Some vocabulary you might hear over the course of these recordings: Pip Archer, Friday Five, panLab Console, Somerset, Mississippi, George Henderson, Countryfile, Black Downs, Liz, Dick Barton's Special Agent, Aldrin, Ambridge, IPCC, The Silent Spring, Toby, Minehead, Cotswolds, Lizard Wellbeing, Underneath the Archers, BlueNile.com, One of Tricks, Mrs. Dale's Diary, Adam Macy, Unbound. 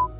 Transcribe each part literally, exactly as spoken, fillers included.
f-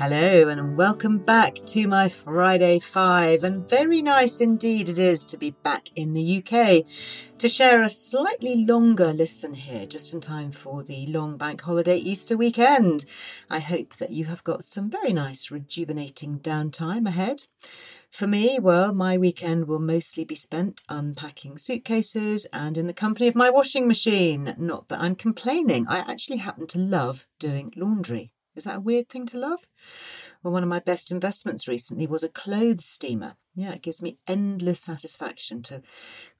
Hello and welcome back to my Friday Five, and very nice indeed it is to be back in the U K to share a slightly longer listen here, just in time for the long bank holiday Easter weekend. I hope that you have got some very nice rejuvenating downtime ahead. For me, well, my weekend will mostly be spent unpacking suitcases and in the company of my washing machine. Not that I'm complaining, I actually happen to love doing laundry. Is that a weird thing to love? Well, one of my best investments recently was a clothes steamer. Yeah, it gives me endless satisfaction to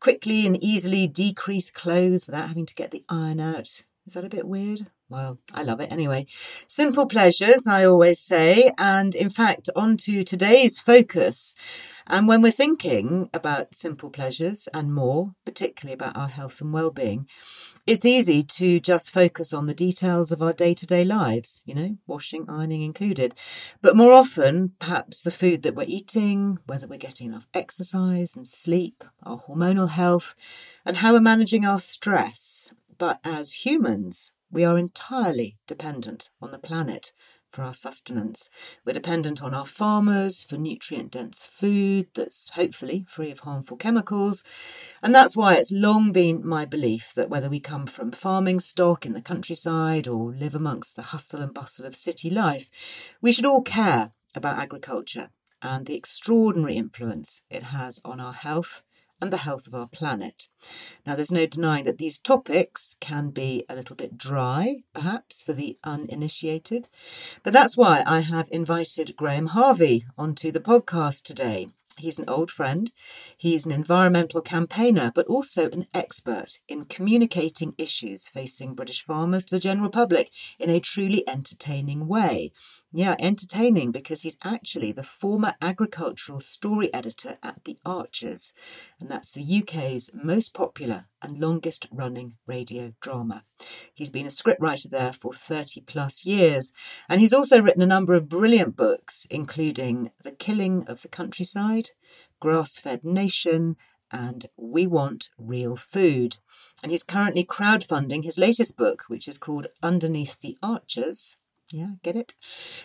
quickly and easily decrease clothes without having to get the iron out. Is that a bit weird? Well, I love it anyway. Simple pleasures, I always say. And in fact, on to today's focus. And when we're thinking about simple pleasures and more, particularly about our health and well-being, it's easy to just focus on the details of our day-to-day lives, you know, washing, ironing included. But more often, perhaps the food that we're eating, whether we're getting enough exercise and sleep, our hormonal health, and how we're managing our stress. But as humans, we are entirely dependent on the planet for our sustenance. We're dependent on our farmers for nutrient-dense food that's hopefully free of harmful chemicals. And that's why it's long been my belief that whether we come from farming stock in the countryside or live amongst the hustle and bustle of city life, we should all care about agriculture and the extraordinary influence it has on our health and the health of our planet. Now, there's no denying that these topics can be a little bit dry, perhaps, for the uninitiated. But that's why I have invited Graham Harvey onto the podcast today. He's an old friend, he's an environmental campaigner, but also an expert in communicating issues facing British farmers to the general public in a truly entertaining way. Yeah, entertaining because he's actually the former agricultural story editor at The Archers, and that's the U K's most popular and longest running radio drama. He's been a scriptwriter there for thirty plus years, and he's also written a number of brilliant books, including The Killing of the Countryside, Grass-Fed Nation, and We Want Real Food. And he's currently crowdfunding his latest book, which is called Underneath the Archers. Yeah, get it?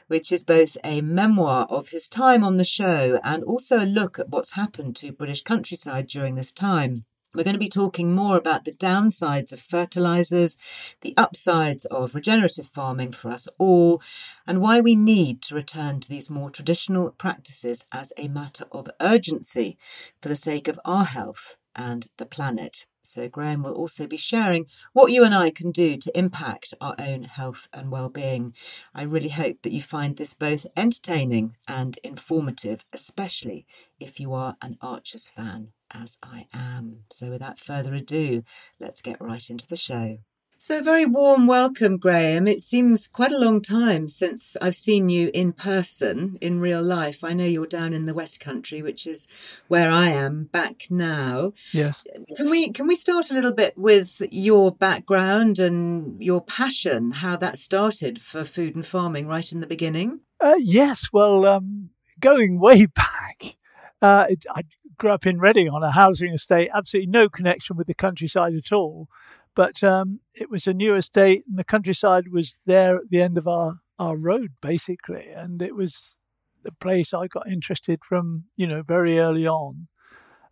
Which is both a memoir of his time on the show and also a look at what's happened to British countryside during this time. We're going to be talking more about the downsides of fertilisers, the upsides of regenerative farming for us all, and why we need to return to these more traditional practices as a matter of urgency for the sake of our health and the planet. So Graham will also be sharing what you and I can do to impact our own health and well-being. I really hope that you find this both entertaining and informative, especially if you are an Archers fan, as I am. So without further ado, let's get right into the show. So very warm welcome, Graham. It seems quite a long time since I've seen you in person, in real life. I know you're down in the West Country, which is where I am back now. Yes. Can we can we start a little bit with your background and your passion, how that started for food and farming right in the beginning? Uh, yes. Well, um, going way back, uh, it, I grew up in Reading on a housing estate, absolutely no connection with the countryside at all. But um, it was a new estate and the countryside was there at the end of our our road, basically. And it was the place I got interested from, you know, very early on.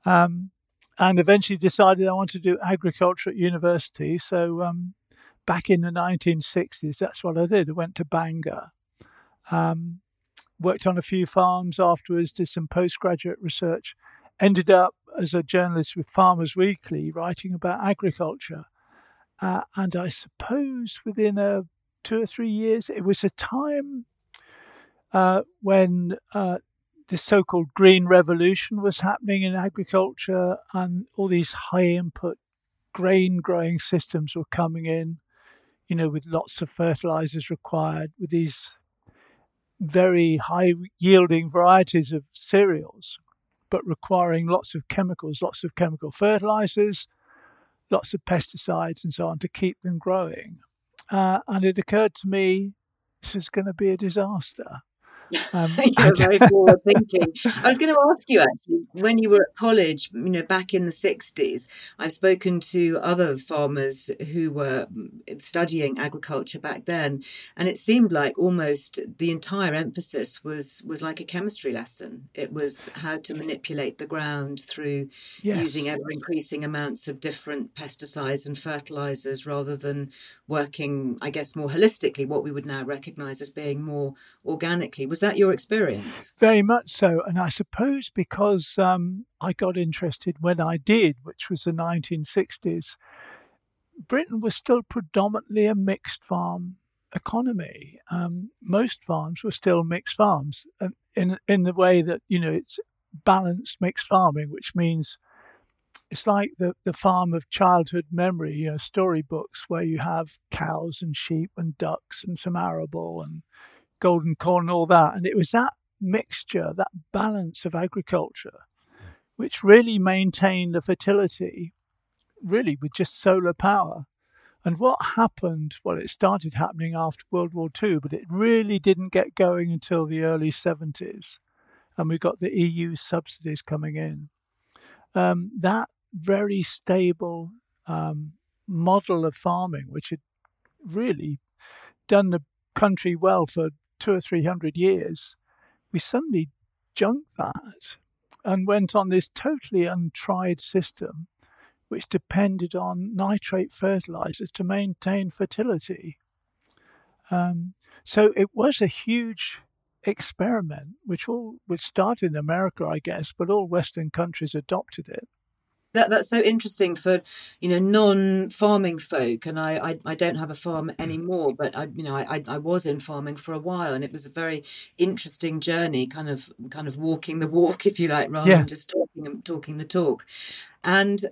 Um, and eventually decided I wanted to do agriculture at university. So um, back in the nineteen sixties, that's what I did. I went to Bangor, um, worked on a few farms afterwards, did some postgraduate research, ended up as a journalist with Farmers Weekly writing about agriculture. Uh, and I suppose within a two or three years, it was a time uh, when uh, the so-called Green Revolution was happening in agriculture, and all these high-input grain-growing systems were coming in, you know, with lots of fertilizers required, with these very high-yielding varieties of cereals, but requiring lots of chemicals, lots of chemical fertilizers, lots of pesticides and so on to keep them growing. Uh, and it occurred to me, this is going to be a disaster. Um, You're very forward thinking. I was going to ask you, actually, when you were at college, you know, back in the sixties, I've spoken to other farmers who were studying agriculture back then, and it seemed like almost the entire emphasis was was like a chemistry lesson. It was how to manipulate the ground through yes. using ever-increasing amounts of different pesticides and fertilizers, rather than working, I guess, more holistically, what we would now recognize as being more organically. Was that your experience? Very much so. And I suppose because um, I got interested when I did, which was the nineteen sixties, Britain was still predominantly a mixed farm economy. Um, most farms were still mixed farms in, in the way that, you know, it's balanced mixed farming, which means it's like the, the farm of childhood memory, you know, storybooks where you have cows and sheep and ducks and some arable and golden corn and all that. And it was that mixture, that balance of agriculture, which really maintained the fertility, really with just solar power. And what happened, well, it started happening after World War Two, but it really didn't get going until the early seventies. And we got the E U subsidies coming in. Um, that very stable um, model of farming, which had really done the country well for two or three hundred years, we suddenly junked that and went on this totally untried system, which depended on nitrate fertilizer to maintain fertility. Um, so it was a huge experiment, which all which started in America, I guess, but all Western countries adopted it. That that's so interesting for, you know, non-farming folk. And I, I, I don't have a farm anymore, but I, you know, I, I was in farming for a while, and it was a very interesting journey, kind of, kind of walking the walk, if you like, rather yeah. than just talking and talking the talk. And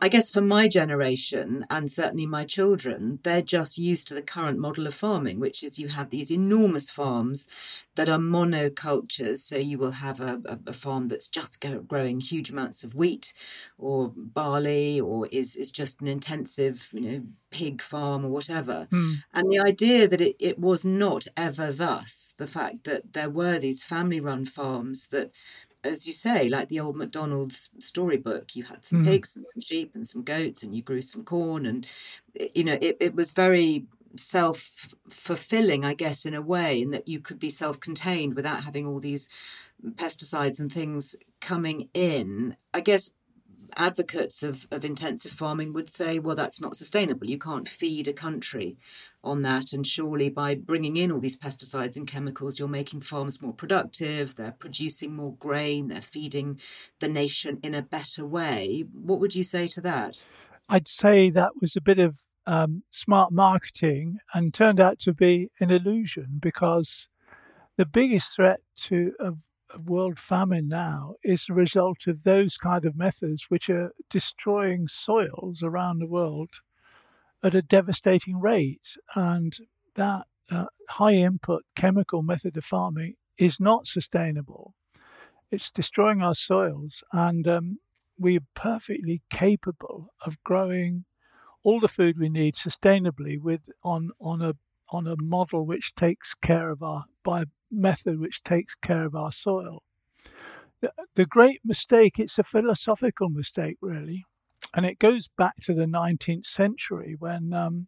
I guess for my generation, and certainly my children, they're just used to the current model of farming, which is you have these enormous farms that are monocultures. So you will have a, a, a farm that's just go, growing huge amounts of wheat or barley, or is, is just an intensive, you know, pig farm or whatever. Mm. And the idea that it, it was not ever thus, the fact that there were these family-run farms that, as you say, like the old McDonald's storybook, you had some mm. pigs and some sheep and some goats, and you grew some corn. And, you know, it, it was very self-fulfilling, I guess, in a way, in that you could be self-contained without having all these pesticides and things coming in. I guess advocates of, of intensive farming would say, well, that's not sustainable. You can't feed a country on that. And surely by bringing in all these pesticides and chemicals, you're making farms more productive. They're producing more grain. They're feeding the nation in a better way. What would you say to that? I'd say that was a bit of um, smart marketing and turned out to be an illusion, because the biggest threat to a world famine now is the result of those kind of methods, which are destroying soils around the world at a devastating rate. And that uh, high input chemical method of farming is not sustainable. It's destroying our soils, and um, we are perfectly capable of growing all the food we need sustainably with on on a on a model which takes care of our by method which takes care of our soil. The, the great mistake, it's a philosophical mistake, really. And it goes back to the nineteenth century when um,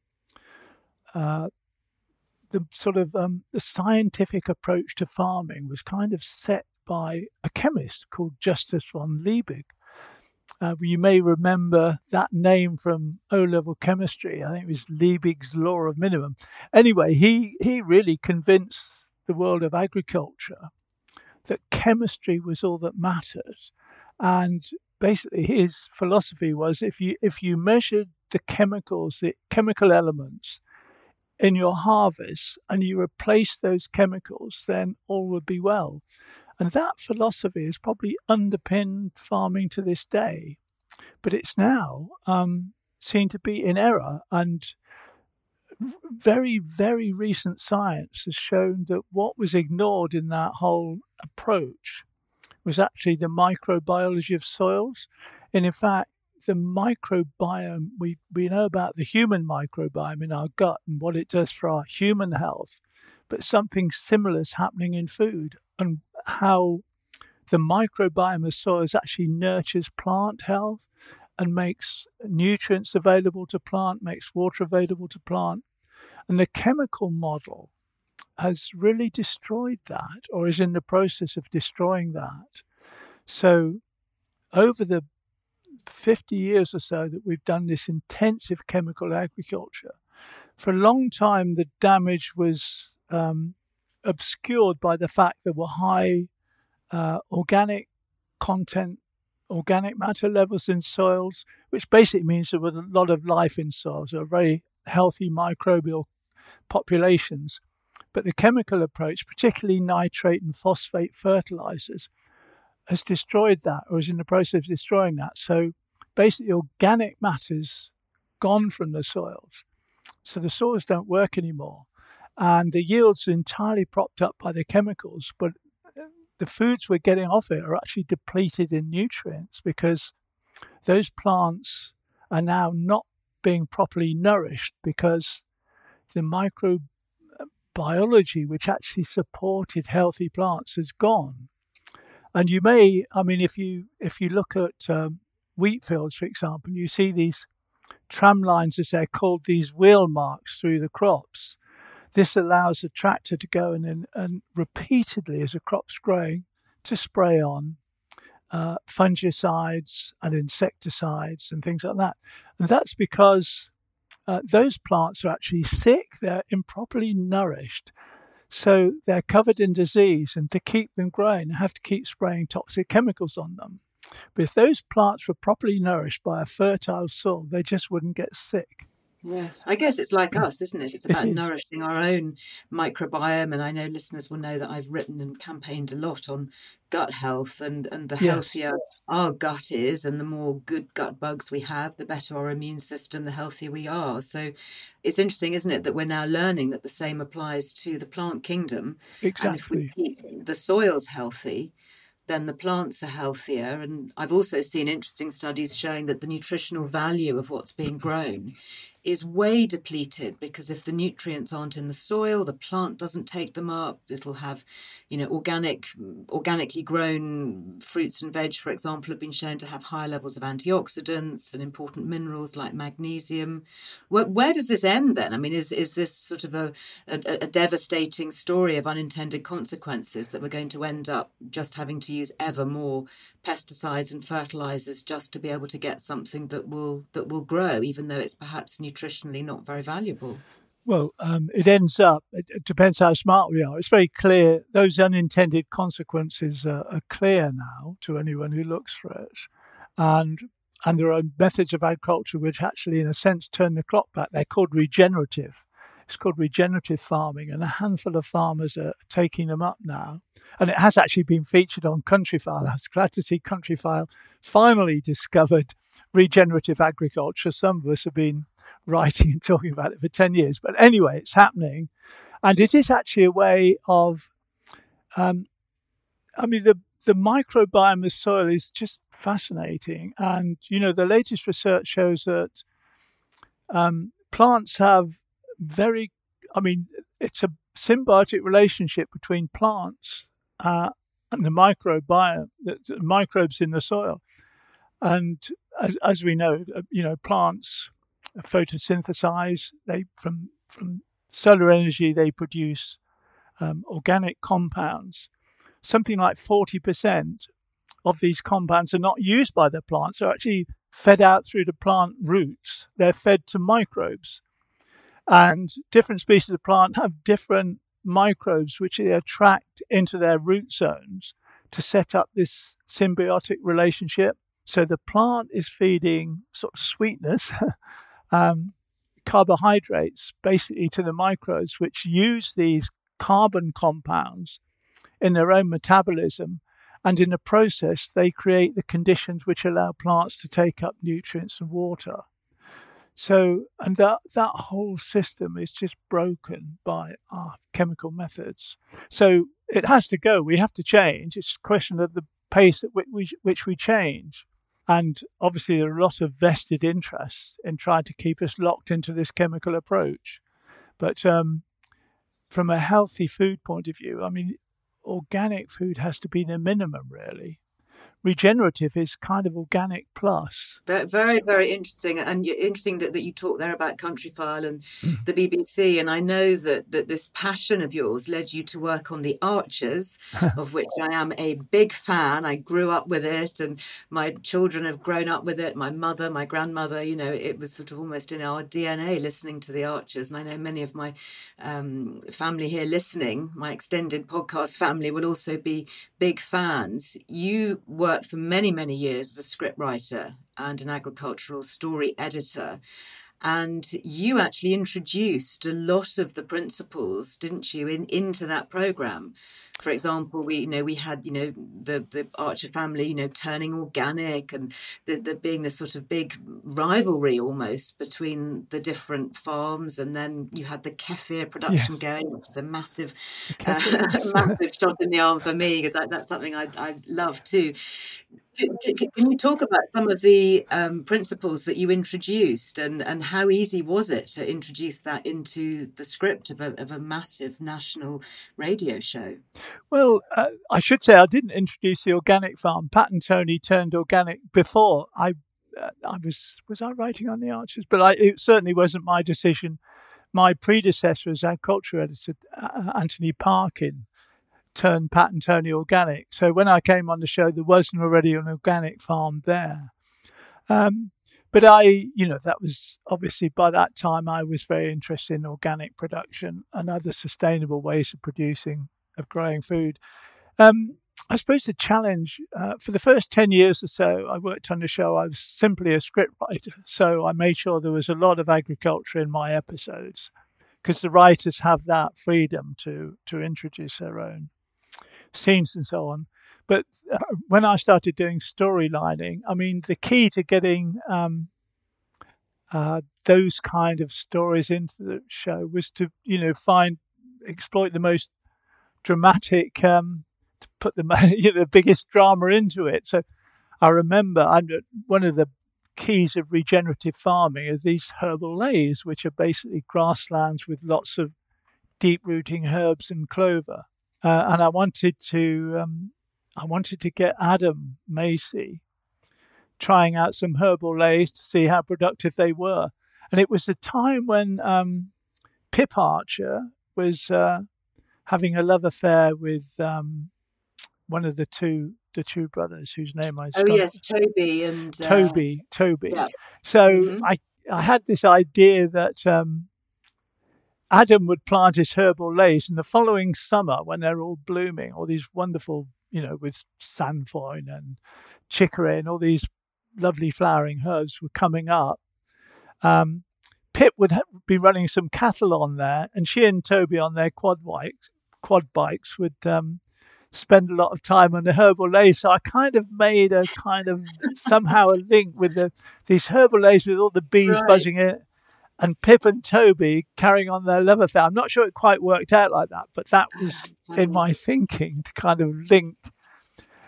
uh, the sort of um, the scientific approach to farming was kind of set by a chemist called Justus von Liebig. Uh, you may remember that name from O-level chemistry. I think it was Liebig's Law of Minimum. Anyway, he, he really convinced the world of agriculture that chemistry was all that mattered. And basically his philosophy was if you if you measured the chemicals, the chemical elements in your harvest and you replace those chemicals, then all would be well. And that philosophy has probably underpinned farming to this day, but it's now um, seen to be in error. And very, very recent science has shown that what was ignored in that whole approach was actually the microbiology of soils. And in fact, the microbiome, we, we know about the human microbiome in our gut and what it does for our human health, but something similar is happening in food and how the microbiome of soils actually nurtures plant health and makes nutrients available to plant, makes water available to plant. And the chemical model has really destroyed that or is in the process of destroying that. So over the fifty years or so that we've done this intensive chemical agriculture, for a long time the damage was um, obscured by the fact there were high uh, organic content, organic matter levels in soils, which basically means there was a lot of life in soils, so very healthy microbial populations. But the chemical approach, particularly nitrate and phosphate fertilizers, has destroyed that or is in the process of destroying that. So basically organic matter's gone from the soils. So the soils don't work anymore. And the yields are entirely propped up by the chemicals, but the foods we're getting off it are actually depleted in nutrients because those plants are now not being properly nourished because the microbiology, which actually supported healthy plants, is gone. And you may, I mean, if you if you look at um, wheat fields, for example, you see these tram lines, as they're called, these wheel marks through the crops. This allows the tractor to go in and, and repeatedly, as the crop's growing, to spray on uh, fungicides and insecticides and things like that. And that's because uh, those plants are actually sick. They're improperly nourished. So they're covered in disease. And to keep them growing, they have to keep spraying toxic chemicals on them. But if those plants were properly nourished by a fertile soil, they just wouldn't get sick. Yes, I guess it's like us, isn't it? It's about it nourishing our own microbiome. And I know listeners will know that I've written and campaigned a lot on gut health and, and the yes. healthier our gut is and the more good gut bugs we have, the better our immune system, the healthier we are. So it's interesting, isn't it, that we're now learning that the same applies to the plant kingdom. Exactly. And if we keep the soils healthy, then the plants are healthier. And I've also seen interesting studies showing that the nutritional value of what's being grown is way depleted, because if the nutrients aren't in the soil, the plant doesn't take them up. It'll have, you know, organic, organically grown fruits and veg, for example, have been shown to have high levels of antioxidants and important minerals like magnesium. Where, where does this end then? I mean, is is this sort of a, a, a devastating story of unintended consequences that we're going to end up just having to use ever more pesticides and fertilizers just to be able to get something that will that will grow, even though it's perhaps nutrient nutritionally not very valuable? Well, um, it ends up, it, it depends how smart we are. It's very clear, those unintended consequences are, are clear now to anyone who looks for it. And and there are methods of agriculture which actually, in a sense, turn the clock back. They're called regenerative. It's called regenerative farming, and a handful of farmers are taking them up now. And it has actually been featured on Countryfile. I was glad to see Countryfile finally discovered regenerative agriculture. Some of us have been writing and talking about it for ten years. But anyway, it's happening. And it is actually a way of, um, I mean, the, the microbiome of soil is just fascinating. And, you know, the latest research shows that um, plants have very, I mean, it's a symbiotic relationship between plants uh, and the microbiome, the, the microbes in the soil. And as, as we know, you know, plants photosynthesize. They from from solar energy, they produce um, organic compounds. Something like forty percent of these compounds are not used by the plants. They're actually fed out through the plant roots. They're fed to microbes. And different species of plant have different microbes which they attract into their root zones to set up this symbiotic relationship. So the plant is feeding sort of sweetness, um, carbohydrates, basically to the microbes, which use these carbon compounds in their own metabolism. And in the process, they create the conditions which allow plants to take up nutrients and water. So, and that, that whole system is just broken by our chemical methods. So it has to go. We have to change. It's a question of the pace at which we, which we change. And obviously there are a lot of vested interests in trying to keep us locked into this chemical approach. But um, from a healthy food point of view, I mean, organic food has to be the minimum, really. Regenerative is kind of organic plus. Very, very interesting. And interesting that, that you talk there about Countryfile and the B B C. And I know that, that this passion of yours led you to work on The Archers, of which I am a big fan. I grew up with it and my children have grown up with it. My mother, my grandmother, you know, it was sort of almost in our D N A listening to The Archers. And I know many of my um, family here listening, my extended podcast family, will also be big fans. You work for many, many years as a scriptwriter and an agricultural story editor. And you actually introduced a lot of the principles, didn't you, in, into that programme? For example, we you know we had you know the the Archer family you know turning organic, and there the being this sort of big rivalry almost between the different farms, and then you had the kefir production yes. going, which was a massive, uh, massive shot in the arm for me, because that, that's something I I love too. Can you talk about some of the um, principles that you introduced, and, and how easy was it to introduce that into the script of a, of a massive national radio show? Well, uh, I should say I didn't introduce the organic farm. Pat and Tony turned organic before. I uh, I was was I writing on The Archers? But I, it certainly wasn't my decision. My predecessor as agriculture editor, uh, Anthony Parkin, turned Pat and Tony organic. So when I came on the show, there wasn't already an organic farm there. Um, but I, you know, that was obviously by that time I was very interested in organic production and other sustainable ways of producing, of growing food. Um, I suppose the challenge uh, for the first ten years or so I worked on the show, I was simply a script writer. So I made sure there was a lot of agriculture in my episodes because the writers have that freedom to to introduce their own scenes and so on. But uh, when I started doing storylining, I mean, the key to getting um, uh, those kind of stories into the show was to, you know, find, exploit the most dramatic, um, to put the, you know, the biggest drama into it. So I remember I'm, one of the keys of regenerative farming is these herbal lays, which are basically grasslands with lots of deep-rooting herbs and clover. Uh, and I wanted to, um, I wanted to get Adam Macy trying out some herbal lays to see how productive they were. And it was the time when um, Pip Archer was uh, having a love affair with um, one of the two the two brothers whose name I. Oh got. Yes, Toby and uh, Toby, Toby. Yeah. So mm-hmm. I I had this idea that. Um, Adam would plant his herbal lays, and the following summer, when they're all blooming, all these wonderful, you know, with sainfoin and chicory and all these lovely flowering herbs were coming up, um, Pip would ha- be running some cattle on there, and she and Toby on their quad bikes, quad bikes would um, spend a lot of time on the herbal lays. So I kind of made a kind of somehow a link with the, these herbal lays with all the bees right. buzzing in it. And Pip and Toby carrying on their love affair. I'm not sure it quite worked out like that, but that was in my thinking to kind of link.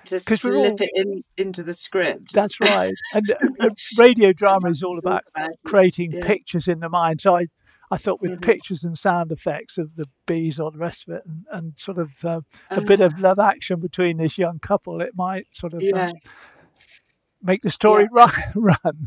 To slip we're all, it in, into the script. That's right. And uh, radio drama is all about creating yeah. pictures in the mind. So I, I thought with mm-hmm. pictures and sound effects of the bees or the rest of it and, and sort of uh, a uh, bit of love action between this young couple, it might sort of yes. uh, make the story yeah. run. run.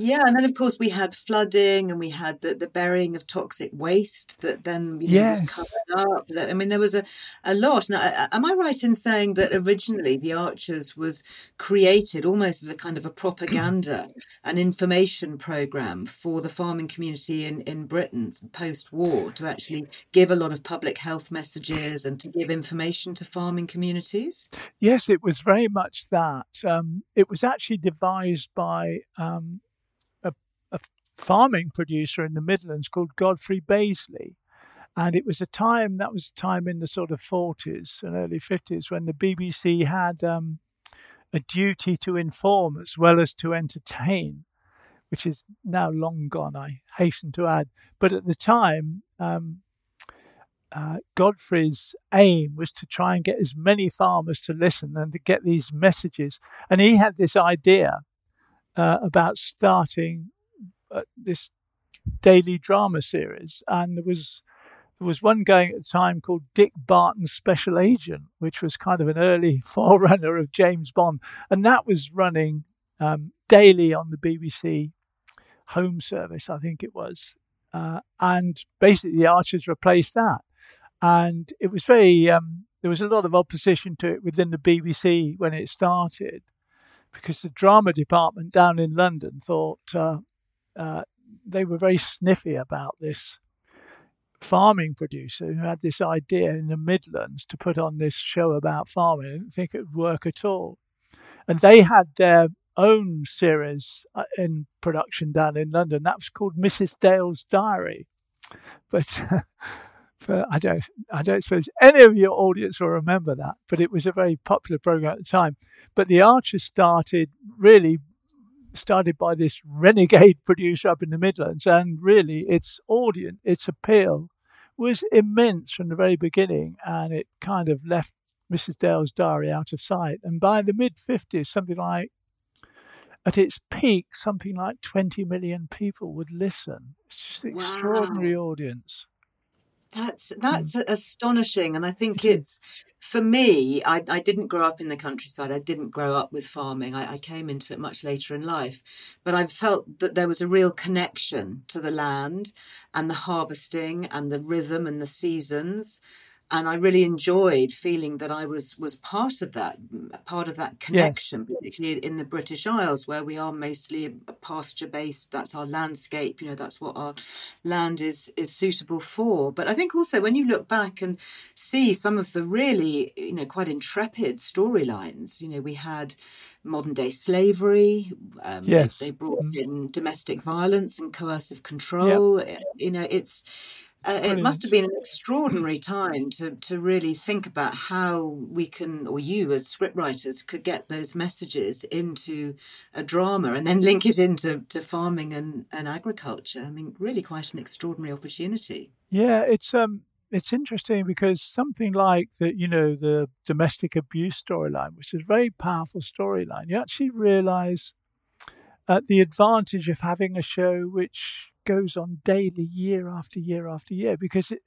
Yeah, and then of course we had flooding, and we had the, the burying of toxic waste that then you know, yes. was covered up. I mean, there was a, a lot. Now, am I right in saying that originally the Archers was created almost as a kind of a propaganda and information programme for the farming community in, in Britain post-war, to actually give a lot of public health messages and to give information to farming communities? Yes, it was very much that. Um, it was actually devised by... Um, farming producer in the Midlands called Godfrey Baisley, and it was a time that was a time in the sort of forties and early fifties when the B B C had um, a duty to inform as well as to entertain, which is now long gone, I hasten to add, but at the time um, uh, Godfrey's aim was to try and get as many farmers to listen and to get these messages, and he had this idea uh, about starting Uh, this daily drama series, and there was there was one going at the time called Dick Barton's Special Agent, which was kind of an early forerunner of James Bond, and that was running um, daily on the B B C Home Service, I think it was, uh, and basically the Archers replaced that, and it was very um, there was a lot of opposition to it within the B B C when it started, because the drama department down in London thought. Uh, Uh, they were very sniffy about this farming producer who had this idea in the Midlands to put on this show about farming. They didn't think it would work at all. And they had their own series in production down in London. That was called Missus Dale's Diary. But uh, for, I don't I don't suppose any of your audience will remember that, but it was a very popular programme at the time. But the Archers started really... started by this renegade producer up in the Midlands, and really its audience, its appeal was immense from the very beginning, and it kind of left Missus Dale's Diary out of sight. And by the mid-fifties, something like, at its peak, something like twenty million people would listen. It's just an wow. extraordinary audience. That's that's mm. astonishing. And I think it's, for me, I, I didn't grow up in the countryside. I didn't grow up with farming. I, I came into it much later in life. But I felt that there was a real connection to the land and the harvesting and the rhythm and the seasons. And I really enjoyed feeling that I was was part of that, part of that connection, yes. particularly in the British Isles, where we are mostly pasture-based. That's our landscape, you know, that's what our land is is suitable for. But I think also when you look back and see some of the really, you know, quite intrepid storylines, you know, we had modern-day slavery. Um, yes. They brought in domestic violence and coercive control. Yep. You know, it's... Uh, it must have been an extraordinary time to, to really think about how we can, or you as scriptwriters, could get those messages into a drama and then link it into to farming and, and agriculture. I mean, really quite an extraordinary opportunity. Yeah, it's um, it's interesting because something like the, you know, the domestic abuse storyline, which is a very powerful storyline, you actually realise uh, the advantage of having a show which goes on daily, year after year after year, because it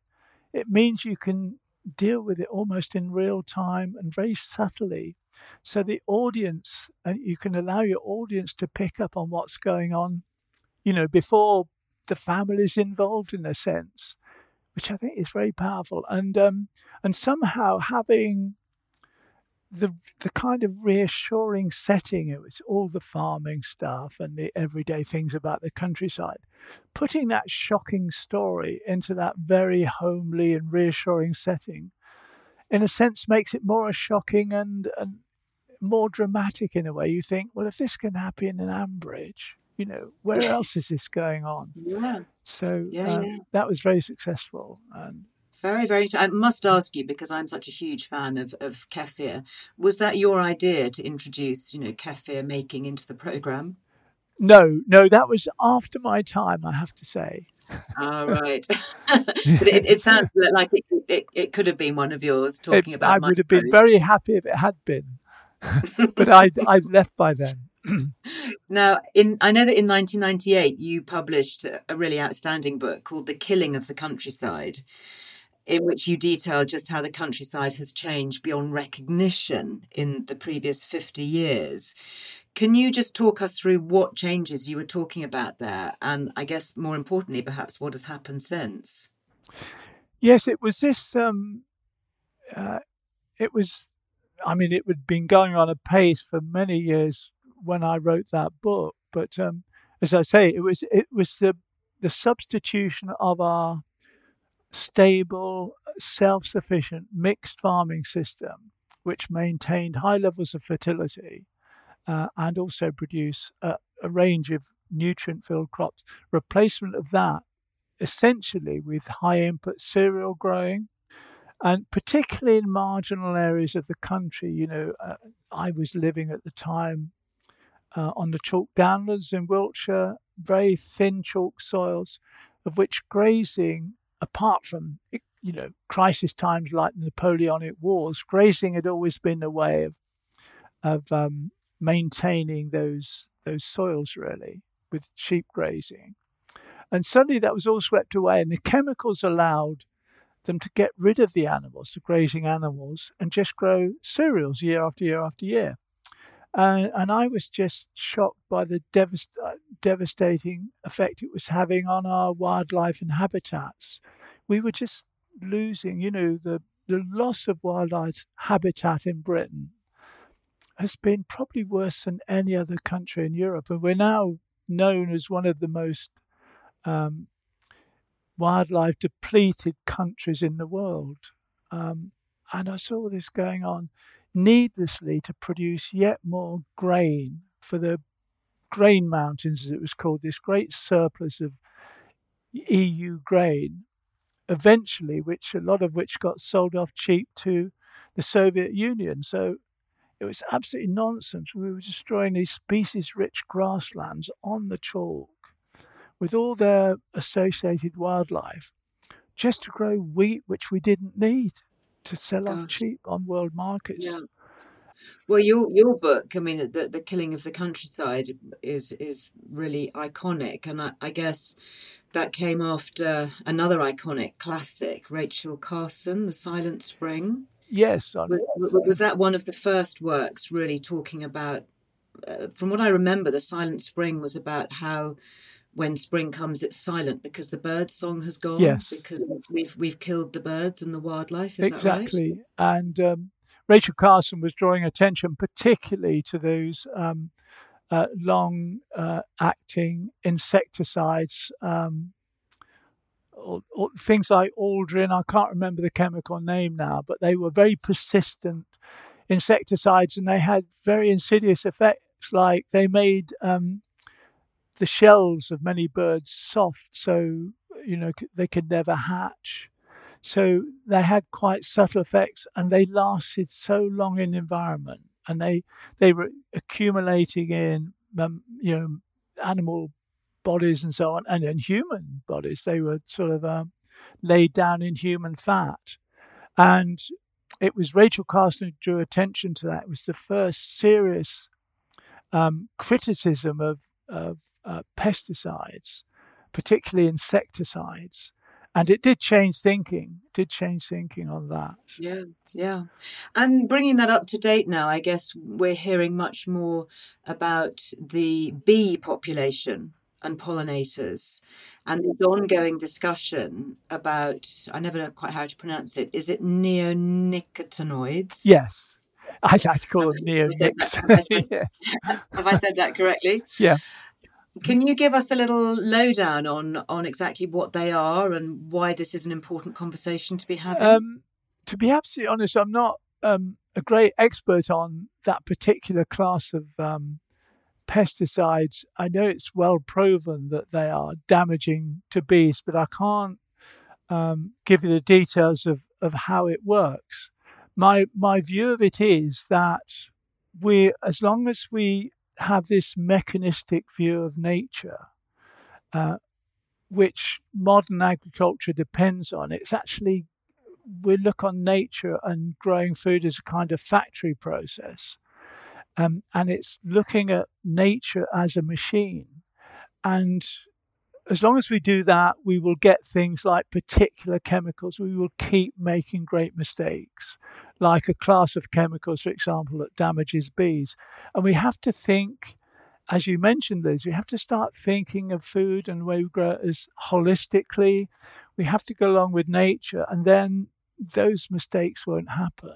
it means you can deal with it almost in real time and very subtly. So the audience, and you can allow your audience to pick up on what's going on, you know, before the family's involved in a sense, which I think is very powerful. And um, and somehow having the the kind of reassuring setting, it was all the farming stuff and the everyday things about the countryside, putting that shocking story into that very homely and reassuring setting, in a sense, makes it more shocking and, and more dramatic in a way. You think, well, if this can happen in Ambridge, you know, where yes. else is this going on? Yeah. So yeah, um, yeah. that was very successful. And Very, very. I must ask you, because I'm such a huge fan of, of kefir, was that your idea to introduce, you know, kefir making into the programme? No, no, that was after my time, I have to say. Oh, right. But it, it sounds like it, it, it could have been one of yours talking it, about I would have been very happy if it had been, but I'd, I'd left by then. Now, in I know that in nineteen ninety-eight, you published a really outstanding book called The Killing of the Countryside. in which you detail just how the countryside has changed beyond recognition in the previous fifty years. Can you just talk us through what changes you were talking about there? And I guess more importantly, perhaps, what has happened since? Yes, it was this, um, uh, it was, I mean, it had been going on apace for many years when I wrote that book. But um, as I say, it was it was the the substitution of our stable, self-sufficient, mixed farming system, which maintained high levels of fertility uh, and also produce a, a range of nutrient-filled crops, replacement of that essentially with high-input cereal growing. And particularly in marginal areas of the country, you know, uh, I was living at the time uh, on the chalk downlands in Wiltshire, very thin chalk soils, of which grazing, apart from, you know, crisis times like the Napoleonic Wars, grazing had always been a way of of um, maintaining those those soils, really, with sheep grazing. And suddenly that was all swept away, and the chemicals allowed them to get rid of the animals, the grazing animals, and just grow cereals year after year after year. Uh, and I was just shocked by the devast- devastating effect it was having on our wildlife and habitats. We were just losing, you know, the, the loss of wildlife habitat in Britain has been probably worse than any other country in Europe. And we're now known as one of the most um, wildlife depleted countries in the world. Um, and I saw this going on needlessly to produce yet more grain for the grain mountains, as it was called, this great surplus of E U grain, eventually, which a lot of which got sold off cheap to the Soviet Union. So it was absolutely nonsense. We were destroying these species-rich grasslands on the chalk with all their associated wildlife just to grow wheat, which we didn't need to sell off cheap on world markets. Yeah. Well, your your book, I mean, the, the killing of the countryside is is really iconic. And I, I guess that came after another iconic classic, Rachel Carson, The Silent Spring. Yes. Was, was that one of the first works really talking about, uh, from what I remember, The Silent Spring was about how when spring comes, it's silent because the bird song has gone. Yes, because we've we've killed the birds and the wildlife. Is exactly. That right? And um, Rachel Carson was drawing attention particularly to those um, uh, long-acting uh, insecticides, um, or, or things like Aldrin. I can't remember the chemical name now, but they were very persistent insecticides, and they had very insidious effects. Like they made Um, the shells of many birds soft, so, you know, they could never hatch. So they had quite subtle effects, and they lasted so long in the environment, and they they were accumulating in, um, you know, animal bodies and so on, and in human bodies. They were sort of um, laid down in human fat. And it was Rachel Carson who drew attention to that. It was the first serious um, criticism of of uh, pesticides, particularly insecticides. And it did change thinking, did change thinking on that. Yeah, yeah. And bringing that up to date now, I guess we're hearing much more about the bee population and pollinators and this ongoing discussion about, I never know quite how to pronounce it, is it neonicotinoids? Yes. I I'd call them neonics. Have I said that correctly? Yeah. Can you give us a little lowdown on, on exactly what they are and why this is an important conversation to be having? Um, to be absolutely honest, I'm not um, a great expert on that particular class of um, pesticides. I know it's well proven that they are damaging to bees, but I can't um, give you the details of, of how it works. My my view of it is that we, as long as we have this mechanistic view of nature, uh, which modern agriculture depends on, it's actually, we look on nature and growing food as a kind of factory process. Um, and it's looking at nature as a machine. And as long as we do that, we will get things like particular chemicals. We will keep making great mistakes, like a class of chemicals, for example, that damages bees. And we have to think, as you mentioned, Liz, we have to start thinking of food and the way we grow it as holistically. We have to go along with nature, and then those mistakes won't happen.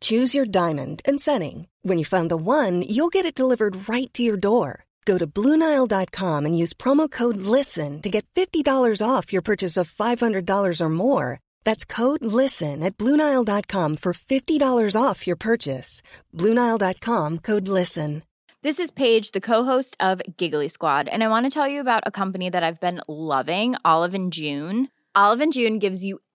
Choose your diamond and setting. When you find the one, you'll get it delivered right to your door. Go to Blue Nile dot com and use promo code LISTEN to get fifty dollars off your purchase of five hundred dollars or more. That's code LISTEN at Blue Nile dot com for fifty dollars off your purchase. Blue Nile dot com, code LISTEN. This is Paige, the co-host of Giggly Squad, and I want to tell you about a company that I've been loving, Olive and June. Olive and June gives you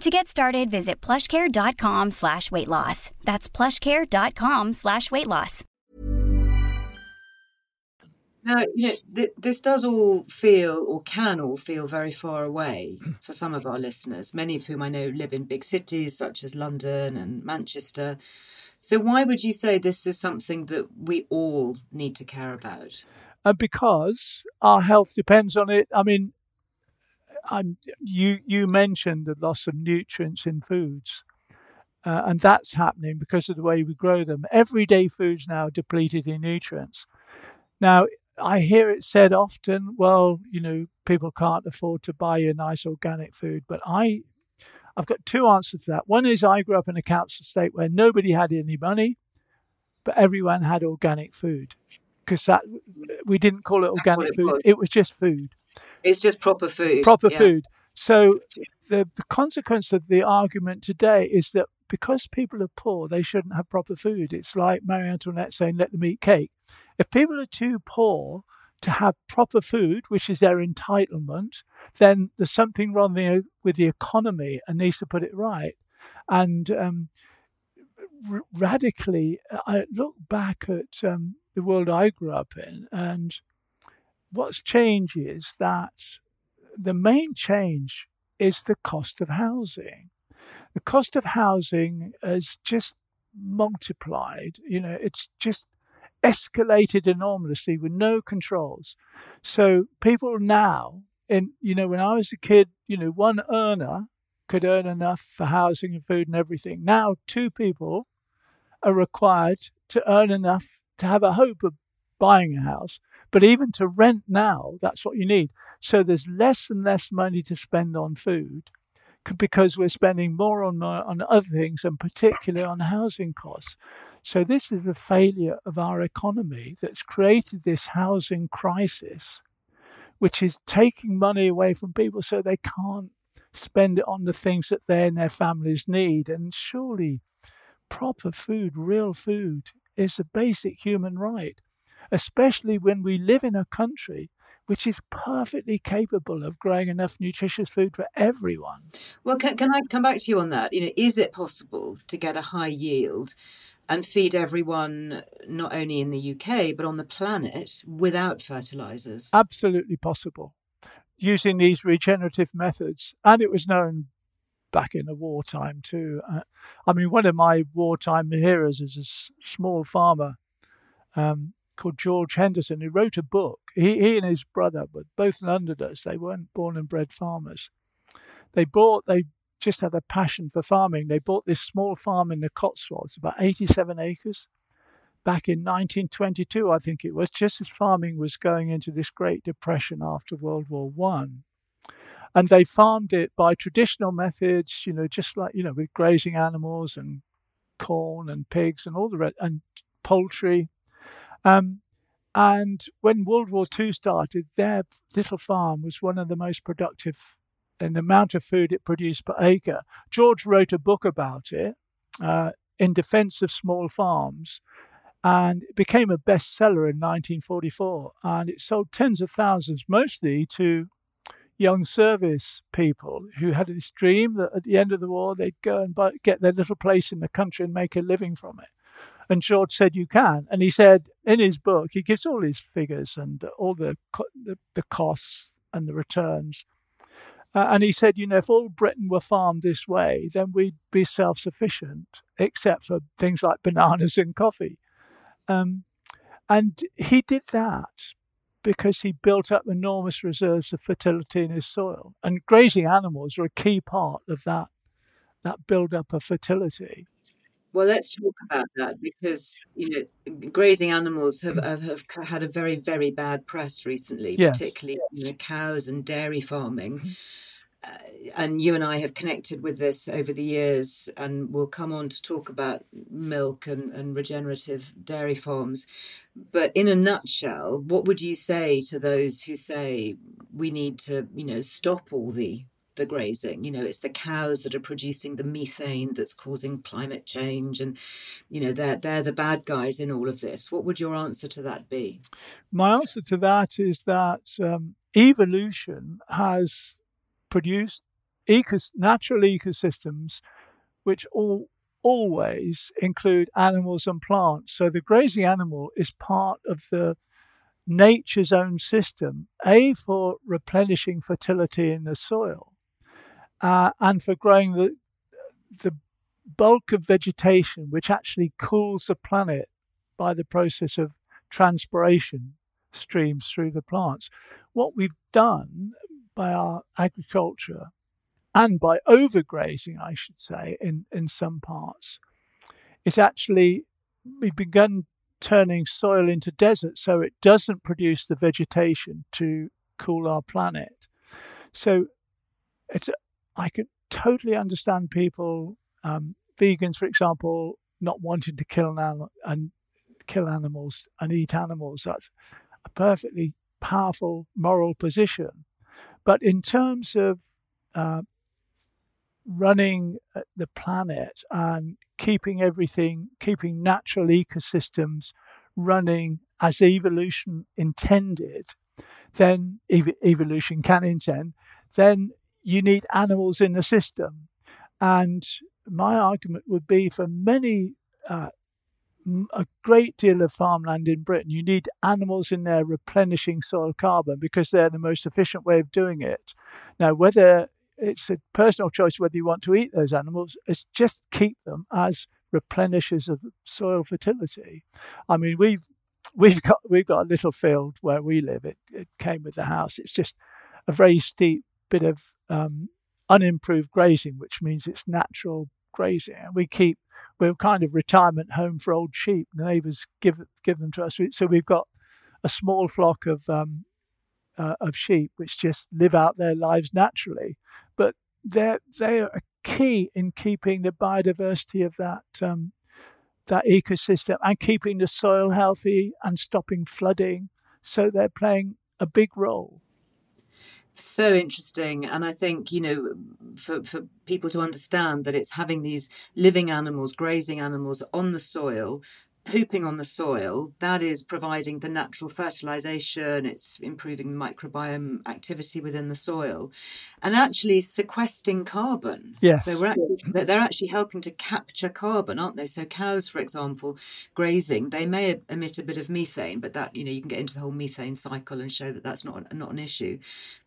To get started, visit plushcare.com slash weight loss. That's plushcare.com slash weight loss. Now, you know, th- this does all feel or can all feel very far away for some of our listeners, many of whom I know live in big cities such as London and Manchester. So why would you say this is something that we all need to care about? Uh, because our health depends on it. I mean, I'm, you you mentioned the loss of nutrients in foods, uh, and that's happening because of the way we grow them. Everyday foods now are depleted in nutrients. Now, I hear it said often, well, you know, people can't afford to buy a nice organic food, but I, I've got two answers to that. One is I grew up in a council estate where nobody had any money, but everyone had organic food because that we didn't call it organic it food. Was. It was just food. It's just proper food. Proper yeah. food. So the, the consequence of the argument today is that because people are poor, they shouldn't have proper food. It's like Marie Antoinette saying, let them eat cake. If people are too poor to have proper food, which is their entitlement, then there's something wrong the, with the economy and needs to put it right. And um, r- radically, I look back at um, the world I grew up in, and what's changed is that the main change is the cost of housing. The cost of housing has just multiplied. You know, it's just escalated enormously with no controls. So people now, and you know, when I was a kid, you know, one earner could earn enough for housing and food and everything. Now two people are required to earn enough to have a hope of buying a house, but even to rent now, that's what you need. So there's less and less money to spend on food because we're spending more on more on other things, and particularly on housing costs. So this is a failure of our economy that's created this housing crisis, which is taking money away from people so they can't spend it on the things that they and their families need. And surely proper food, real food, is a basic human right, especially when we live in a country which is perfectly capable of growing enough nutritious food for everyone. Well, can, can I come back to you on that? You know, is it possible to get a high yield and feed everyone, not only in the U K, but on the planet, without fertilisers? Absolutely possible, using these regenerative methods. And it was known back in the wartime too. Uh, I mean, one of my wartime heroes is a s- small farmer um, called George Henderson, who wrote a book. He, he and his brother were both Londoners. They weren't born and bred farmers. They bought, they just had a passion for farming. They bought this small farm in the Cotswolds, about eighty-seven acres, back in nineteen twenty-two, I think it was, just as farming was going into this Great Depression after World War One. And they farmed it by traditional methods, you know, just like, you know, with grazing animals and corn and pigs and all the rest, and poultry. Um, and when World War Two started, their little farm was one of the most productive in the amount of food it produced per acre. George wrote a book about it uh, in defense of small farms, and it became a bestseller in nineteen forty-four. And it sold tens of thousands, mostly to young service people who had this dream that at the end of the war, they'd go and buy, get their little place in the country and make a living from it. And George said, you can. And he said in his book, he gives all his figures and all the the, the costs and the returns. Uh, and he said, you know, if all Britain were farmed this way, then we'd be self-sufficient, except for things like bananas and coffee. Um, and he did that because he built up enormous reserves of fertility in his soil. And grazing animals are a key part of that, that build-up of fertility. Well, let's talk about that, because, you know, grazing animals have have had a very, very bad press recently, yes, particularly, you know, cows and dairy farming. Uh, and you and I have connected with this over the years, and we'll come on to talk about milk and, and regenerative dairy farms. But in a nutshell, what would you say to those who say we need to, you know, stop all the the grazing? You know, it's the cows that are producing the methane that's causing climate change, and, you know, they're they're the bad guys in all of this. What would your answer to that be? My answer to that is that um, evolution has produced ecos- natural ecosystems which all always include animals and plants. So the grazing animal is part of the nature's own system, A, for replenishing fertility in the soil, uh, and for growing the the bulk of vegetation, which actually cools the planet by the process of transpiration streams through the plants. What we've done by our agriculture, and by overgrazing, I should say, in, in some parts, it's actually, we've begun turning soil into desert, so it doesn't produce the vegetation to cool our planet. So it's a, I could totally understand people, um, vegans, for example, not wanting to kill an animal and kill animals and eat animals. That's a perfectly powerful moral position. But in terms of uh, running the planet and keeping everything, keeping natural ecosystems running as evolution intended, then ev- evolution can intend, then you need animals in the system. And my argument would be for many, uh, a great deal of farmland in Britain, you need animals in there replenishing soil carbon, because they're the most efficient way of doing it. Now, whether it's a personal choice whether you want to eat those animals, it's just keep them as replenishers of soil fertility. I mean, we've we've got we've got a little field where we live. It it came with the house. It's just a very steep bit of um, unimproved grazing, which means it's natural grazing, and we keep we're kind of retirement home for old sheep. The neighbours give give them to us, so we've got a small flock of um, uh, of sheep which just live out their lives naturally. But they they are key in keeping the biodiversity of that um, that ecosystem and keeping the soil healthy and stopping flooding. So they're playing a big role. So interesting. And I think, you know, for, for people to understand that it's having these living animals, grazing animals on the soil pooping on the soil, that is providing the natural fertilisation, it's improving microbiome activity within the soil, and actually sequestering carbon. Yes. So we're actually, they're actually helping to capture carbon, aren't they? So cows, for example, grazing, they may emit a bit of methane, but that, you know, you can get into the whole methane cycle and show that that's not, not an issue.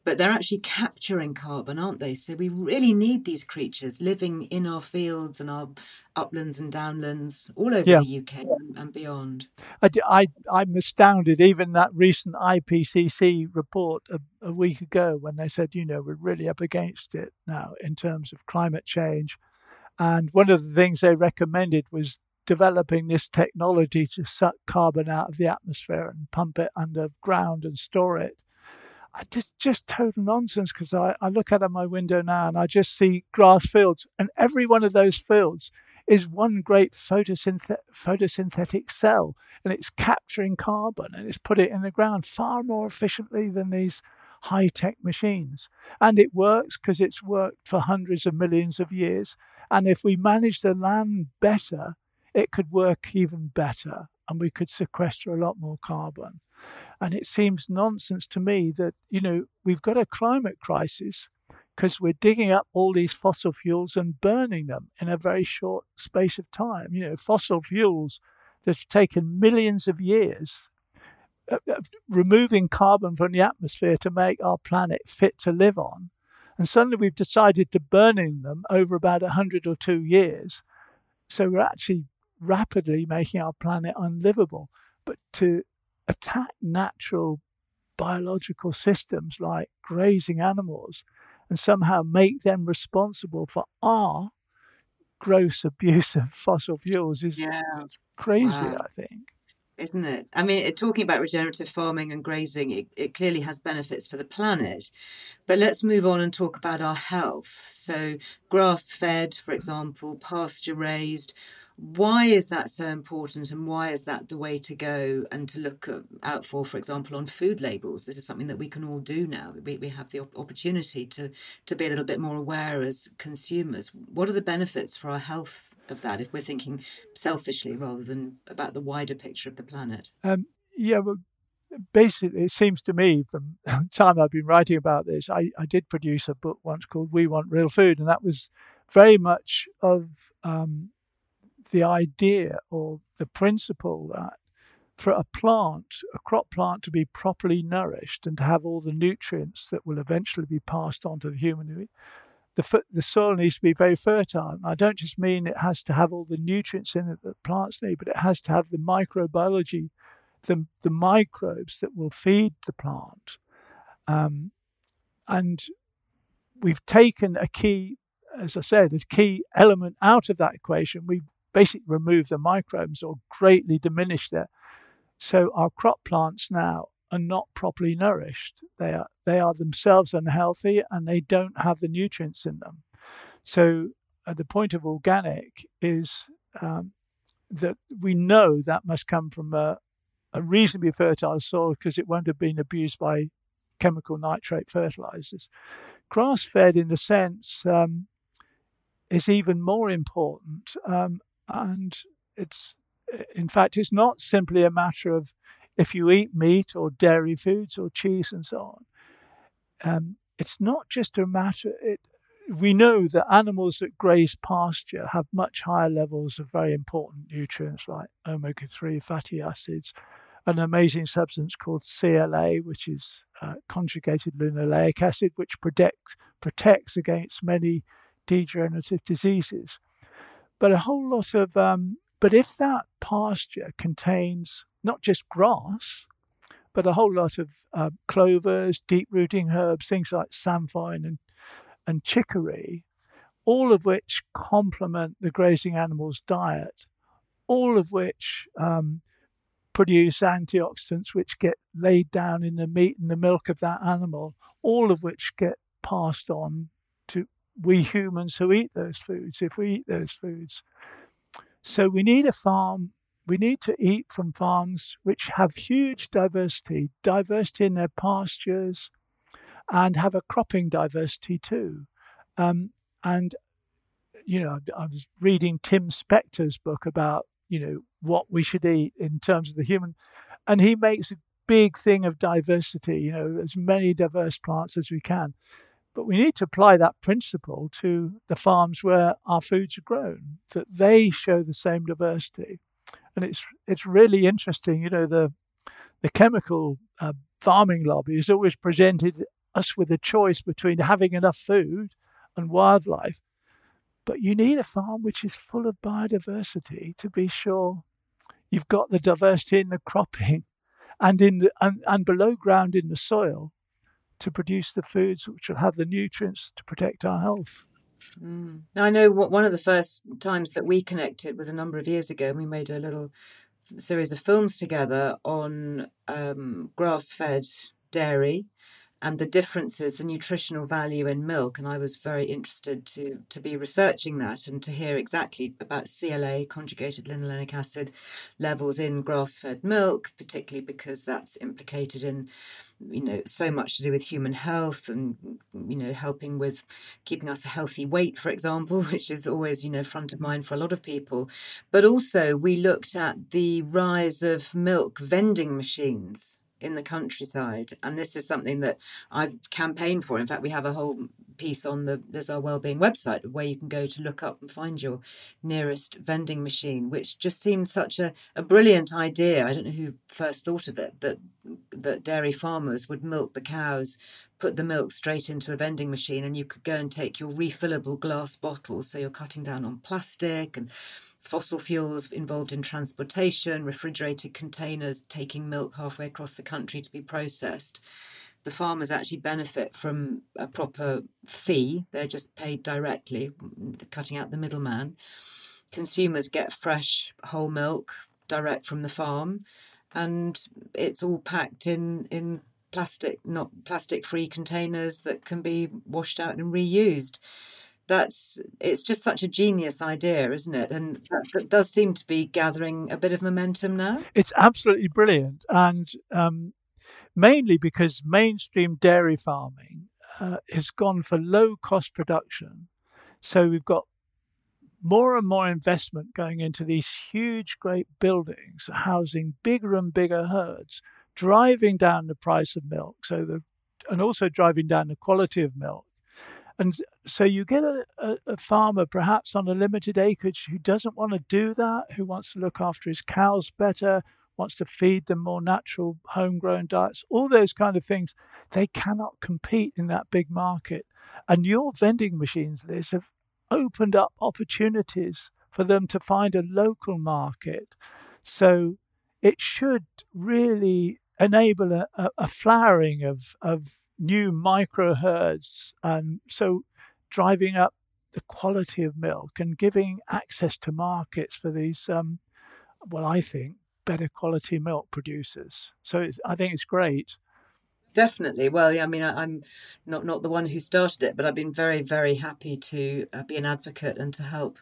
But they're actually capturing carbon, aren't they? So we really need these creatures living in our fields and our uplands and downlands all over yeah. the U K and beyond. I, I, I'm astounded. Even that recent I P C C report a, a week ago when they said, you know, we're really up against it now in terms of climate change. And one of the things they recommended was developing this technology to suck carbon out of the atmosphere and pump it underground and store it. I just, just total nonsense, because I, I look out of my window now and I just see grass fields, and every one of those fields is one great photosynth- photosynthetic cell, and it's capturing carbon and it's put it in the ground far more efficiently than these high-tech machines. And it works because it's worked for hundreds of millions of years. And if we manage the land better, it could work even better, and we could sequester a lot more carbon. And it seems nonsense to me that, you know, we've got a climate crisis because we're digging up all these fossil fuels and burning them in a very short space of time. You know, fossil fuels that's taken millions of years, uh, uh, removing carbon from the atmosphere to make our planet fit to live on. And suddenly we've decided to burning them over about a hundred or two years. So we're actually rapidly making our planet unlivable. But to attack natural biological systems like grazing animals and somehow make them responsible for our gross abuse of fossil fuels is yeah. crazy, wow. I think. Isn't it? I mean, talking about regenerative farming and grazing, it, it clearly has benefits for the planet. But let's move on and talk about our health. So grass-fed, for example, pasture-raised. Why is that so important, and why is that the way to go and to look out for, for example, on food labels? This is something that we can all do now. We, we have the opportunity to, to be a little bit more aware as consumers. What are the benefits for our health of that, if we're thinking selfishly rather than about the wider picture of the planet? Um, yeah, well, basically, it seems to me from the time I've been writing about this, I, I did produce a book once called We Want Real Food, and that was very much of... Um, the idea or the principle that for a plant, a crop plant, to be properly nourished and to have all the nutrients that will eventually be passed on to the human, the, the soil needs to be very fertile. And I don't just mean it has to have all the nutrients in it that plants need, but it has to have the microbiology, the, the microbes that will feed the plant. Um, and we've taken a key, as I said, a key element out of that equation. We've basically remove the microbes or greatly diminish that. So our crop plants now are not properly nourished. They are they are themselves unhealthy, and they don't have the nutrients in them. So uh, the point of organic is um, that we know that must come from a, a reasonably fertile soil, because it won't have been abused by chemical nitrate fertilizers. Grass-fed, in a sense, um, is even more important. Um, And it's, in fact, it's not simply a matter of if you eat meat or dairy foods or cheese and so on. Um, it's not just a matter, it, we know that animals that graze pasture have much higher levels of very important nutrients like omega three fatty acids, an amazing substance called C L A, which is uh, conjugated linoleic acid, which protects, protects against many degenerative diseases. But a whole lot of, um, but if that pasture contains not just grass, but a whole lot of uh, clovers, deep rooting herbs, things like samphire and, and chicory, all of which complement the grazing animal's diet, all of which um, produce antioxidants which get laid down in the meat and the milk of that animal, all of which get passed on to we humans who eat those foods, if we eat those foods. So we need a farm, we need to eat from farms which have huge diversity, diversity in their pastures, and have a cropping diversity too. Um, and, you know, I was reading Tim Spector's book about, you know, what we should eat in terms of the human. And he makes a big thing of diversity, you know, as many diverse plants as we can. But we need to apply that principle to the farms where our foods are grown, that they show the same diversity. And it's it's really interesting, you know, the the chemical uh, farming lobby has always presented us with a choice between having enough food and wildlife. But you need a farm which is full of biodiversity to be sure you've got the diversity in the cropping and in the, and, and below ground in the soil to produce the foods which will have the nutrients to protect our health. Mm. Now, I know what, one of the first times that we connected was a number of years ago. We made a little series of films together on um, grass-fed dairy and the differences, the nutritional value in milk. And I was very interested to to be researching that and to hear exactly about C L A, conjugated linolenic acid levels in grass-fed milk, particularly because that's implicated in, you know, so much to do with human health and, you know, helping with keeping us a healthy weight, for example, which is always, you know, front of mind for a lot of people. But also we looked at the rise of milk vending machines in the countryside, and this is something that I've campaigned for. In fact, we have a whole piece on the there's our Wellbeing website where you can go to look up and find your nearest vending machine, which just seems such a, a brilliant idea. I don't know who first thought of it, that that dairy farmers would milk the cows, put the milk straight into a vending machine, and you could go and take your refillable glass bottles. So you're cutting down on plastic and fossil fuels involved in transportation, refrigerated containers, taking milk halfway across the country to be processed. The farmers actually benefit from a proper fee. They're just paid directly, cutting out the middleman. Consumers get fresh, whole milk direct from the farm, and it's all packed in, in plastic, not plastic-free containers that can be washed out and reused. That's it's just such a genius idea, isn't it? And that, that does seem to be gathering a bit of momentum now. It's absolutely brilliant, and um, mainly because mainstream dairy farming uh, has gone for low-cost production. So we've got more and more investment going into these huge, great buildings, housing bigger and bigger herds, driving down the price of milk, so the and also driving down the quality of milk. And so you get a, a, a farmer, perhaps on a limited acreage, who doesn't want to do that, who wants to look after his cows better, wants to feed them more natural homegrown diets, all those kind of things. They cannot compete in that big market. And your vending machines, Liz, have opened up opportunities for them to find a local market. So it should really enable a, a, a flowering of, of new micro herds, and so driving up the quality of milk and giving access to markets for these, um, well, I think better quality milk producers. So it's, I think it's great. Definitely. Well, yeah, I mean, I, I'm not not the one who started it, but I've been very, very happy to uh, be an advocate and to help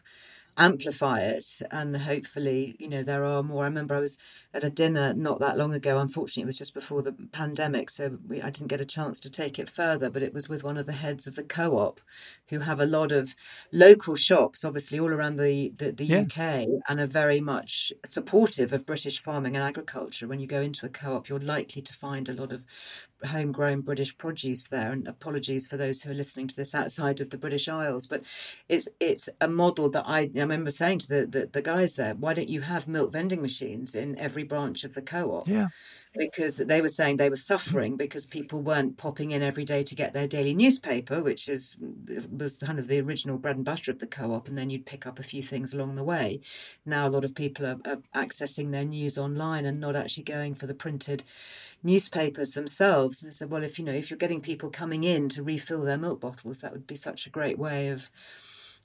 amplify it, and hopefully, you know, there are more. I remember I was at a dinner not that long ago. Unfortunately, it was just before the pandemic, so we, I didn't get a chance to take it further, but it was with one of the heads of the co-op, who have a lot of local shops, obviously, all around the, the, the yeah. U K, and are very much supportive of British farming and agriculture. When you go into a co-op, you're likely to find a lot of homegrown British produce there, and apologies for those who are listening to this outside of the British Isles, but it's it's a model that I, I remember saying to the, the, the guys there, why don't you have milk vending machines in every branch of the co-op? Yeah. Because they were saying they were suffering because people weren't popping in every day to get their daily newspaper, which is was kind of the original bread and butter of the co-op, and then you'd pick up a few things along the way. Now a lot of people are, are accessing their news online and not actually going for the printed newspapers themselves. And I said, well, if you know, if you're getting people coming in to refill their milk bottles, that would be such a great way of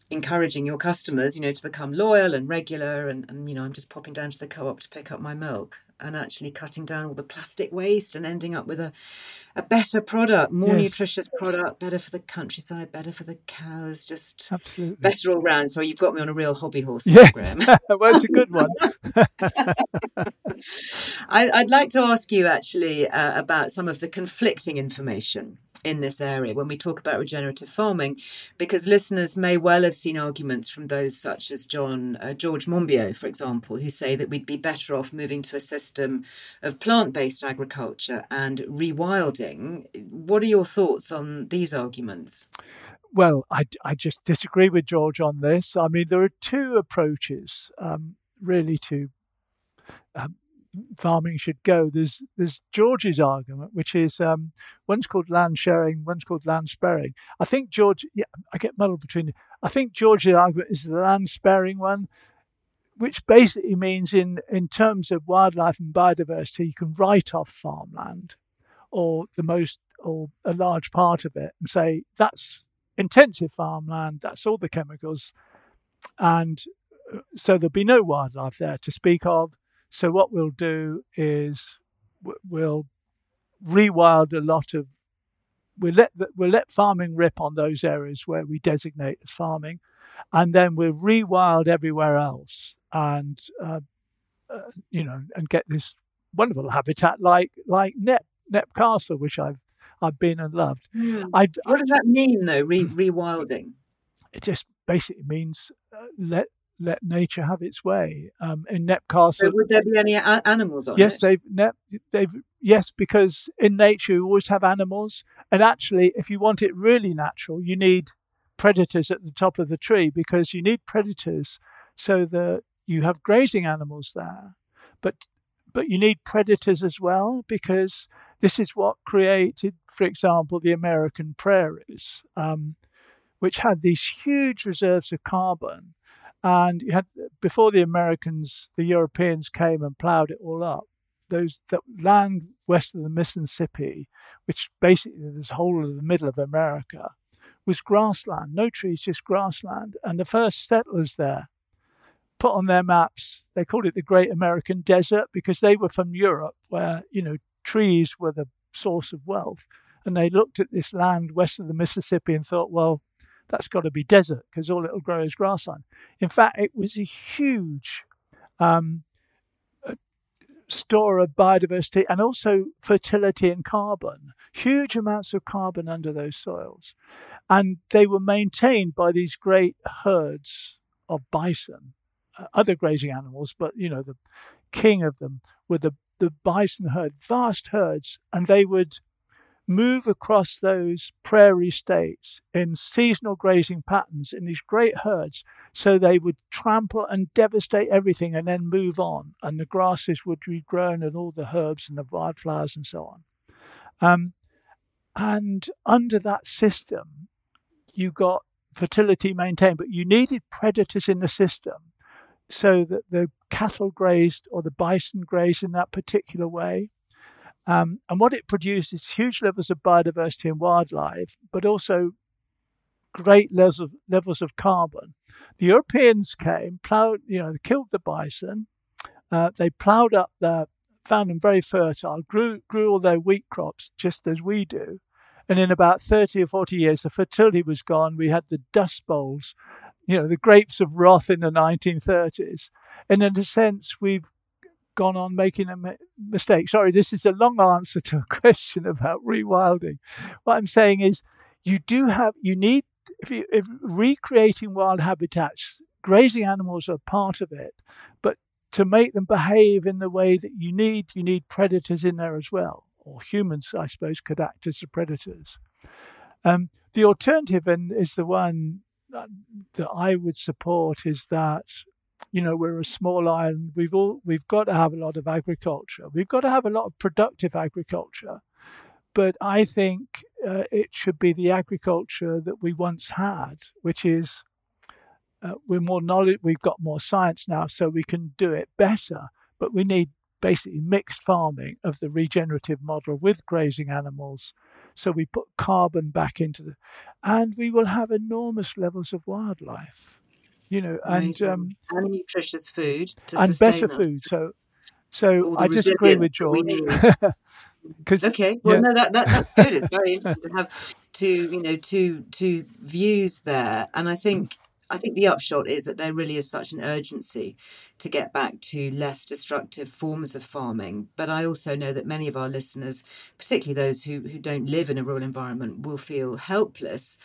encouraging your customers, you know, to become loyal and regular, and, and you know, I'm just popping down to the co-op to pick up my milk, and actually cutting down all the plastic waste and ending up with a, a better product, more yes. nutritious product, better for the countryside, better for the cows, just absolutely better all round. So you've got me on a real hobby horse, yes. Graham. Well, it's a good one. I, I'd like to ask you actually uh, about some of the conflicting information in this area when we talk about regenerative farming, because listeners may well have seen arguments from those such as John uh, George Monbiot, for example, who say that we'd be better off moving to a system of plant-based agriculture and rewilding. What are your thoughts on these arguments? Well, I, I just disagree with George on this. I mean, there are two approaches um, really to um, farming should go. There's there's George's argument, which is um, one's called land sharing, one's called land sparing. I think George, yeah, I get muddled between. I think George's argument is the land sparing one, which basically means in in terms of wildlife and biodiversity, you can write off farmland, or the most or a large part of it, and say that's intensive farmland, that's all the chemicals, and so there'll be no wildlife there to speak of. So what we'll do is we'll rewild a lot of we'll let we'll let farming rip on those areas where we designate as farming, and then we'll rewild everywhere else, and uh, uh, you know, and get this wonderful habitat like like Nep Nepeck Castle, which I've I've been and loved. Mm. I, what does that mean, though? Re- rewilding. It just basically means uh, let let nature have its way. Um, in Nepeck Castle, so would there be any a- animals on? Yes, it? they've they've yes, because in nature you always have animals, and actually, if you want it really natural, you need predators at the top of the tree, because you need predators so that you have grazing animals there, but but you need predators as well, because this is what created, for example, the American prairies, um, which had these huge reserves of carbon. And you had, before the Americans, the Europeans came and ploughed it all up. Those that land west of the Mississippi, which basically was the whole of the middle of America, was grassland, no trees, just grassland. And the first settlers there put on their maps, they called it the Great American Desert, because they were from Europe, where, you know, trees were the source of wealth, and they looked at this land west of the Mississippi and thought, well, that's got to be desert, because all it'll grow is grassland. In fact, it was a huge um, store of biodiversity and also fertility and carbon, huge amounts of carbon under those soils. And they were maintained by these great herds of bison, uh, other grazing animals, but, you know, the king of them were the the bison herd, vast herds, and they would move across those prairie states in seasonal grazing patterns in these great herds. So they would trample and devastate everything and then move on, and the grasses would be grown and all the herbs and the wildflowers and so on. Um, and under that system, you got fertility maintained, but you needed predators in the system so that the cattle grazed or the bison grazed in that particular way. Um, and what it produced is huge levels of biodiversity and wildlife, but also great levels of, levels of carbon. The Europeans came, plowed, you know, killed the bison. Uh, they plowed up the, found them very fertile, grew, grew all their wheat crops just as we do. And in about thirty or forty years, the fertility was gone. We had the dust bowls, you know, the grapes of wrath in the nineteen thirties. And in a sense, we've gone on making a mistake. Sorry, this is a long answer to a question about rewilding. What I'm saying is you do have, you need, if, you, if recreating wild habitats, grazing animals are part of it, but to make them behave in the way that you need, you need predators in there as well, or humans, I suppose, could act as the predators. Um, the alternative and is the one that I would support is that, you know, we're a small island. We've all we've got to have a lot of agriculture. We've got to have a lot of productive agriculture. But I think uh, it should be the agriculture that we once had, which is uh, we're more knowledge. We've got more science now, so we can do it better. But we need basically mixed farming of the regenerative model with grazing animals. So we put carbon back into the, and we will have enormous levels of wildlife, you know, and um, and nutritious food to and better us. food. So, so I disagree with George. Okay, well, yeah. no, that, that that's good. It's very interesting to have two, you know, two two views there, and I think I think the upshot is that there really is such an urgency to get back to less destructive forms of farming. But I also know that many of our listeners, particularly those who, who don't live in a rural environment, will feel helpless.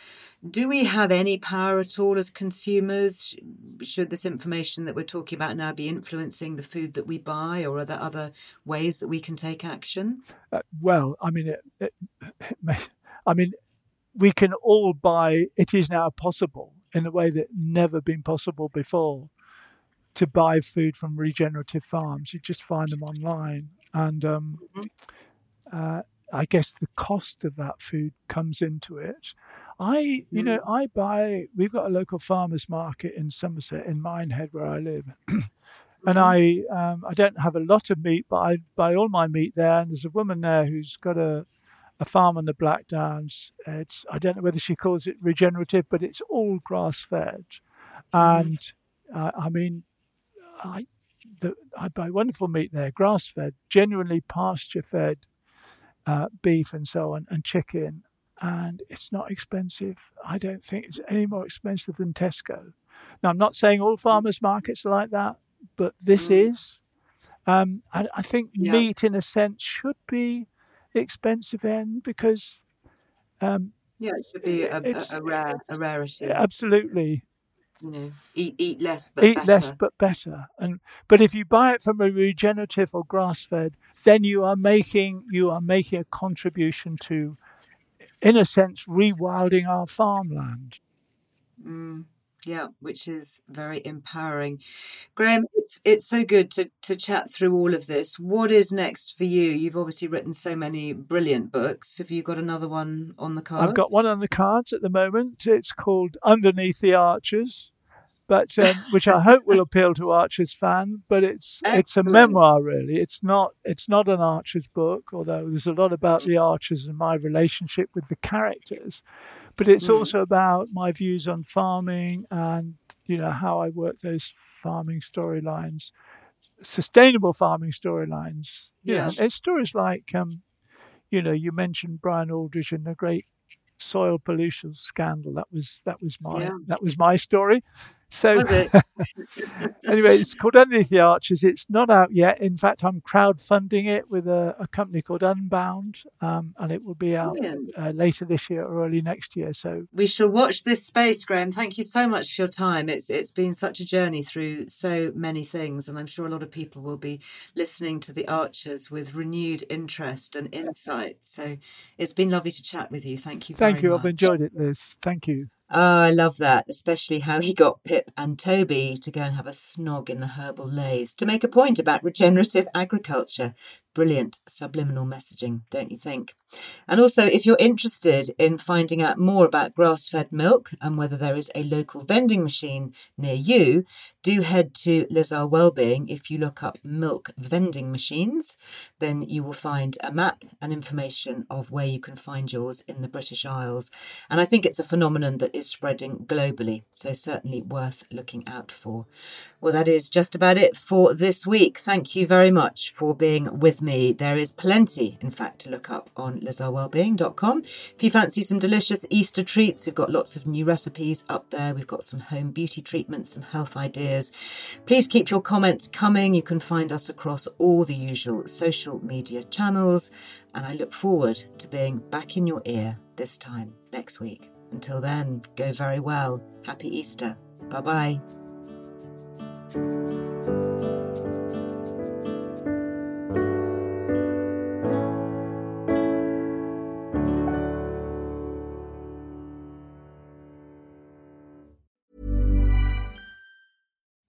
Do we have any power at all as consumers? Should this information that we're talking about now be influencing the food that we buy, or are there other ways that we can take action? Uh, well, I mean, it, it, it may, I mean, we can all buy, it is now possible in a way that never been possible before, to buy food from regenerative farms. You just find them online. And um, uh, I guess the cost of that food comes into it. I, you know, I buy, we've got a local farmers market in Somerset, in Minehead, where I live. And I, um, I don't have a lot of meat, but I buy all my meat there. And there's a woman there who's got a, a farm on the Black Downs. It's, I don't know whether she calls it regenerative, but it's all grass-fed. And uh, I mean, I, the, I buy wonderful meat there, grass-fed, genuinely pasture-fed uh, beef and so on, and chicken. And it's not expensive. I don't think it's any more expensive than Tesco. Now, I'm not saying all farmers' markets are like that, but this mm. is. Um, and I think yeah. meat, in a sense, should be the expensive end, because um yeah it should be a, a, a rare a rarity. Absolutely. You know, eat eat less but eat better. less but better and but if you buy it from a regenerative or grass-fed, then you are making you are making a contribution to, in a sense, rewilding our farmland. mm. Yeah, which is very empowering. Graham, it's it's so good to, to chat through all of this. What is next for you? You've obviously written so many brilliant books. Have you got another one on the cards? I've got one on the cards at the moment. It's called Underneath the Archers, but um, which I hope will appeal to Archers fans. But it's Excellent. it's a memoir, really. It's not it's not an Archers book, although there's a lot about the Archers and my relationship with the characters. But it's also about my views on farming and, you know, how I work those farming storylines, sustainable farming storylines. Yeah. You know, it's stories like, um, you know, you mentioned Brian Aldridge and the great soil pollution scandal. That was that was my yeah. that was my story. So anyway, it's called Underneath the Archers. It's not out yet. In fact, I'm crowdfunding it with a, a company called Unbound, um, and it will be out uh, later this year or early next year. So we shall watch this space, Graham. Thank you so much for your time. It's It's been such a journey through so many things, and I'm sure a lot of people will be listening to The Archers with renewed interest and insight. So it's been lovely to chat with you. Thank you very much. Thank you. I've enjoyed it, Liz. Thank you. Oh, I love that, especially how he got Pip and Toby to go and have a snog in the herbal lays to make a point about regenerative agriculture. Brilliant subliminal messaging, don't you think? And also, if you're interested in finding out more about grass-fed milk and whether there is a local vending machine near you, do head to Lizard Wellbeing. If you look up milk vending machines, then you will find a map and information of where you can find yours in the British Isles. And I think it's a phenomenon that is spreading globally, so certainly worth looking out for. Well, that is just about it for this week. Thank you very much for being with me. There is plenty, in fact, to look up on lizard wellbeing dot com. If you fancy some delicious Easter treats, we've got lots of new recipes up there. We've got some home beauty treatments, some health ideas. Please keep your comments coming. You can find us across all the usual social media channels, and I look forward to being back in your ear this time next week. Until then, go very well. Happy Easter. Bye-bye.